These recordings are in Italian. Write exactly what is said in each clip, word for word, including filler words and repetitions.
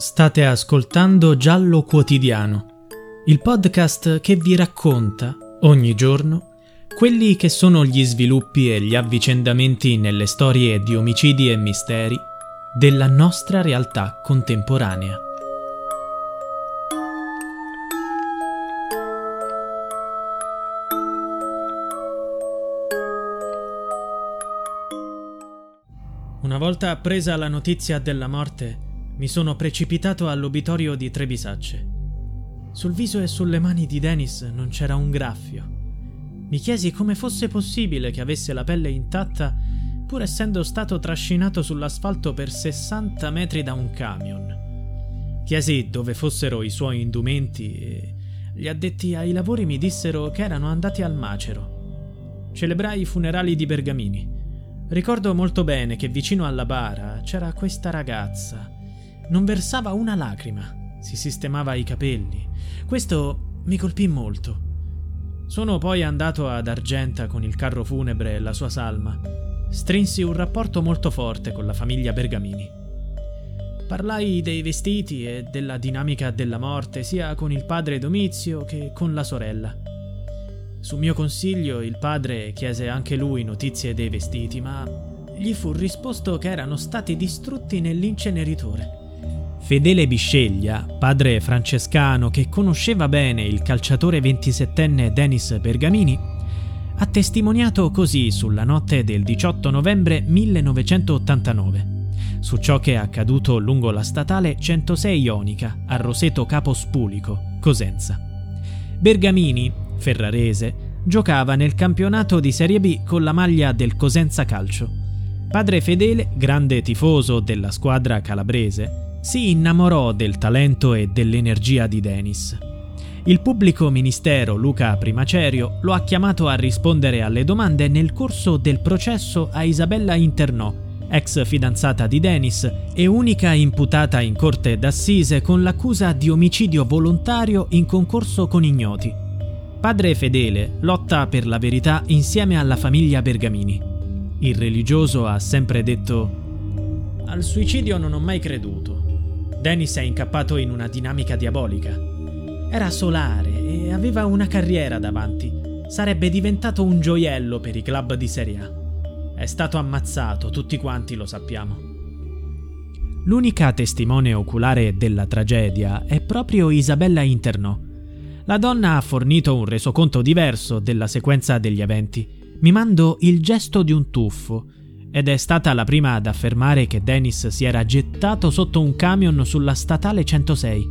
State ascoltando Giallo Quotidiano, il podcast che vi racconta, ogni giorno, quelli che sono gli sviluppi e gli avvicendamenti nelle storie di omicidi e misteri della nostra realtà contemporanea. Una volta appresa la notizia della morte, mi sono precipitato all'obitorio di Trebisacce. Sul viso e sulle mani di Denis non c'era un graffio. Mi chiesi come fosse possibile che avesse la pelle intatta, pur essendo stato trascinato sull'asfalto per sessanta metri da un camion. Chiesi dove fossero i suoi indumenti e gli addetti ai lavori mi dissero che erano andati al macero. Celebrai i funerali di Bergamini. Ricordo molto bene che vicino alla bara c'era questa ragazza. Non versava una lacrima, si sistemava i capelli. Questo mi colpì molto. Sono poi andato ad Argenta con il carro funebre e la sua salma. Strinsi un rapporto molto forte con la famiglia Bergamini. Parlai dei vestiti e della dinamica della morte sia con il padre Domizio che con la sorella. Su mio consiglio il padre chiese anche lui notizie dei vestiti, ma gli fu risposto che erano stati distrutti nell'inceneritore. Fedele Bisceglia, padre francescano che conosceva bene il calciatore ventisettenne Denis Bergamini, ha testimoniato così sulla notte del diciotto novembre millenovecentottantanove, su ciò che è accaduto lungo la statale centosei Ionica, a Roseto Capo Spulico, Cosenza. Bergamini, ferrarese, giocava nel campionato di Serie B con la maglia del Cosenza Calcio. Padre Fedele, grande tifoso della squadra calabrese, si innamorò del talento e dell'energia di Denis. Il pubblico ministero Luca Primacerio lo ha chiamato a rispondere alle domande nel corso del processo a Isabella Internò, ex fidanzata di Denis e unica imputata in corte d'assise con l'accusa di omicidio volontario in concorso con ignoti. Padre Fedele lotta per la verità insieme alla famiglia Bergamini. Il religioso ha sempre detto: «Al suicidio non ho mai creduto. Denis è incappato in una dinamica diabolica. Era solare e aveva una carriera davanti. Sarebbe diventato un gioiello per i club di Serie A. È stato ammazzato, tutti quanti lo sappiamo». L'unica testimone oculare della tragedia è proprio Isabella Internò. La donna ha fornito un resoconto diverso della sequenza degli eventi, mimando il gesto di un tuffo, ed è stata la prima ad affermare che Denis si era gettato sotto un camion sulla statale centosei.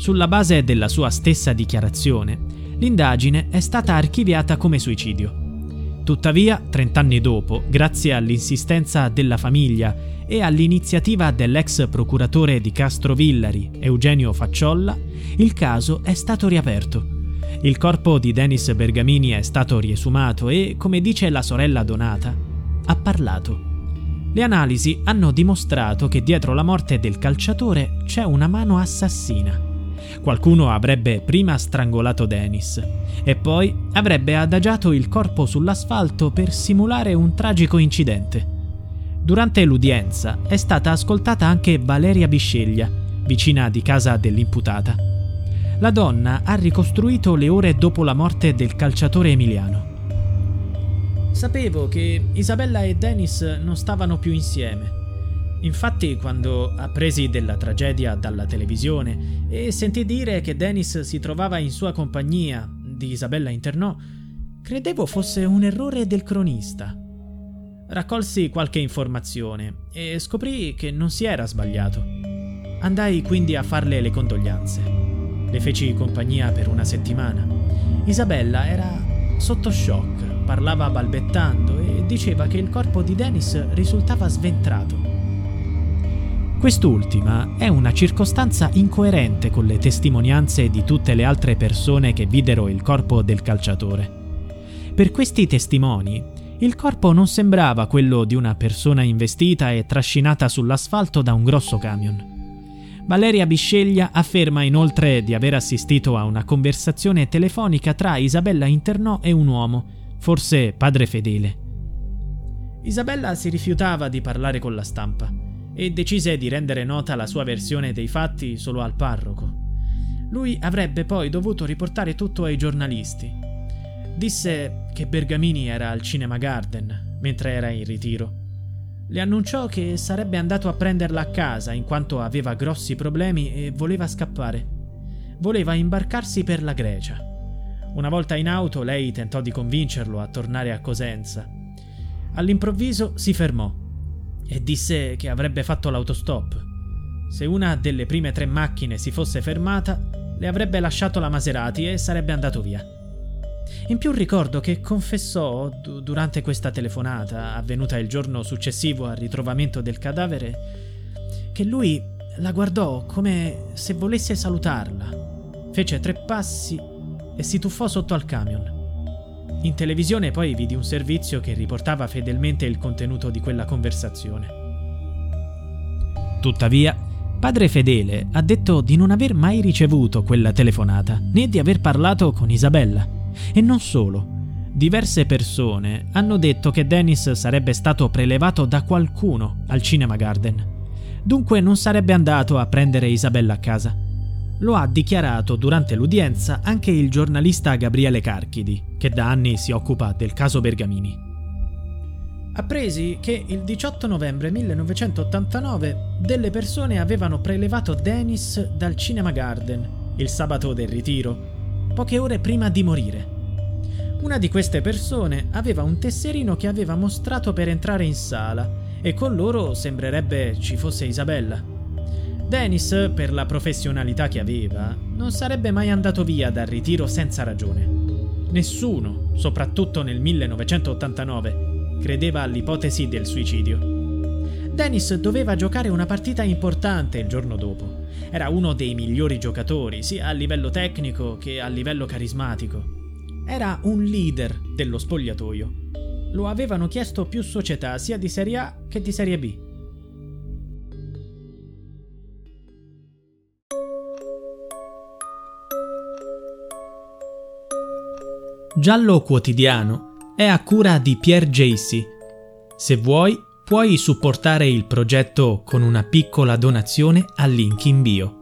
Sulla base della sua stessa dichiarazione, l'indagine è stata archiviata come suicidio. Tuttavia, trent'anni dopo, grazie all'insistenza della famiglia e all'iniziativa dell'ex procuratore di Castrovillari, Eugenio Facciolla, il caso è stato riaperto. Il corpo di Denis Bergamini è stato riesumato e, come dice la sorella Donata, ha parlato. Le analisi hanno dimostrato che dietro la morte del calciatore c'è una mano assassina. Qualcuno avrebbe prima strangolato Denis e poi avrebbe adagiato il corpo sull'asfalto per simulare un tragico incidente. Durante l'udienza è stata ascoltata anche Valeria Bisceglia, vicina di casa dell'imputata. La donna ha ricostruito le ore dopo la morte del calciatore emiliano. Sapevo che Isabella e Denis non stavano più insieme. Infatti, quando appresi della tragedia dalla televisione e sentì dire che Denis si trovava in sua compagnia di Isabella Internò, credevo fosse un errore del cronista. Raccolsi qualche informazione e scoprì che non si era sbagliato. Andai quindi a farle le condoglianze. Le feci compagnia per una settimana. Isabella era sotto shock. Parlava balbettando e diceva che il corpo di Denis risultava sventrato. Quest'ultima è una circostanza incoerente con le testimonianze di tutte le altre persone che videro il corpo del calciatore. Per questi testimoni, il corpo non sembrava quello di una persona investita e trascinata sull'asfalto da un grosso camion. Valeria Bisceglia afferma inoltre di aver assistito a una conversazione telefonica tra Isabella Internò e un uomo, forse padre Fedele. Isabella si rifiutava di parlare con la stampa. e decise di rendere nota la sua versione dei fatti solo al parroco. Lui avrebbe poi dovuto riportare tutto ai giornalisti. Disse che Bergamini era al Cinema Garden, mentre era in ritiro. Le annunciò che sarebbe andato a prenderla a casa in quanto aveva grossi problemi e voleva scappare. Voleva imbarcarsi per la Grecia. Una volta in auto lei tentò di convincerlo a tornare a Cosenza. All'improvviso si fermò e disse che avrebbe fatto l'autostop. Se una delle prime tre macchine si fosse fermata, le avrebbe lasciato la Maserati e sarebbe andato via. In più ricordo che confessò, d- durante questa telefonata, avvenuta il giorno successivo al ritrovamento del cadavere, che lui la guardò come se volesse salutarla, fece tre passi e si tuffò sotto al camion. In televisione poi vidi un servizio che riportava fedelmente il contenuto di quella conversazione. Tuttavia, padre Fedele ha detto di non aver mai ricevuto quella telefonata, né di aver parlato con Isabella. E non solo. Diverse persone hanno detto che Denis sarebbe stato prelevato da qualcuno al Cinema Garden. Dunque non sarebbe andato a prendere Isabella a casa. Lo ha dichiarato durante l'udienza anche il giornalista Gabriele Carchidi, che da anni si occupa del caso Bergamini. Appresi che il diciotto novembre millenovecentottantanove delle persone avevano prelevato Denis dal Cinema Garden il sabato del ritiro, poche ore prima di morire. Una di queste persone aveva un tesserino che aveva mostrato per entrare in sala e con loro sembrerebbe ci fosse Isabella. Denis, per la professionalità che aveva, non sarebbe mai andato via dal ritiro senza ragione. Nessuno, soprattutto nel millenovecentottantanove, credeva all'ipotesi del suicidio. Denis doveva giocare una partita importante il giorno dopo. Era uno dei migliori giocatori, sia a livello tecnico che a livello carismatico. Era un leader dello spogliatoio. Lo avevano chiesto più società, sia di Serie A che di Serie B. Giallo Quotidiano è a cura di Pier Gaisi. Se vuoi, puoi supportare il progetto con una piccola donazione al link in bio.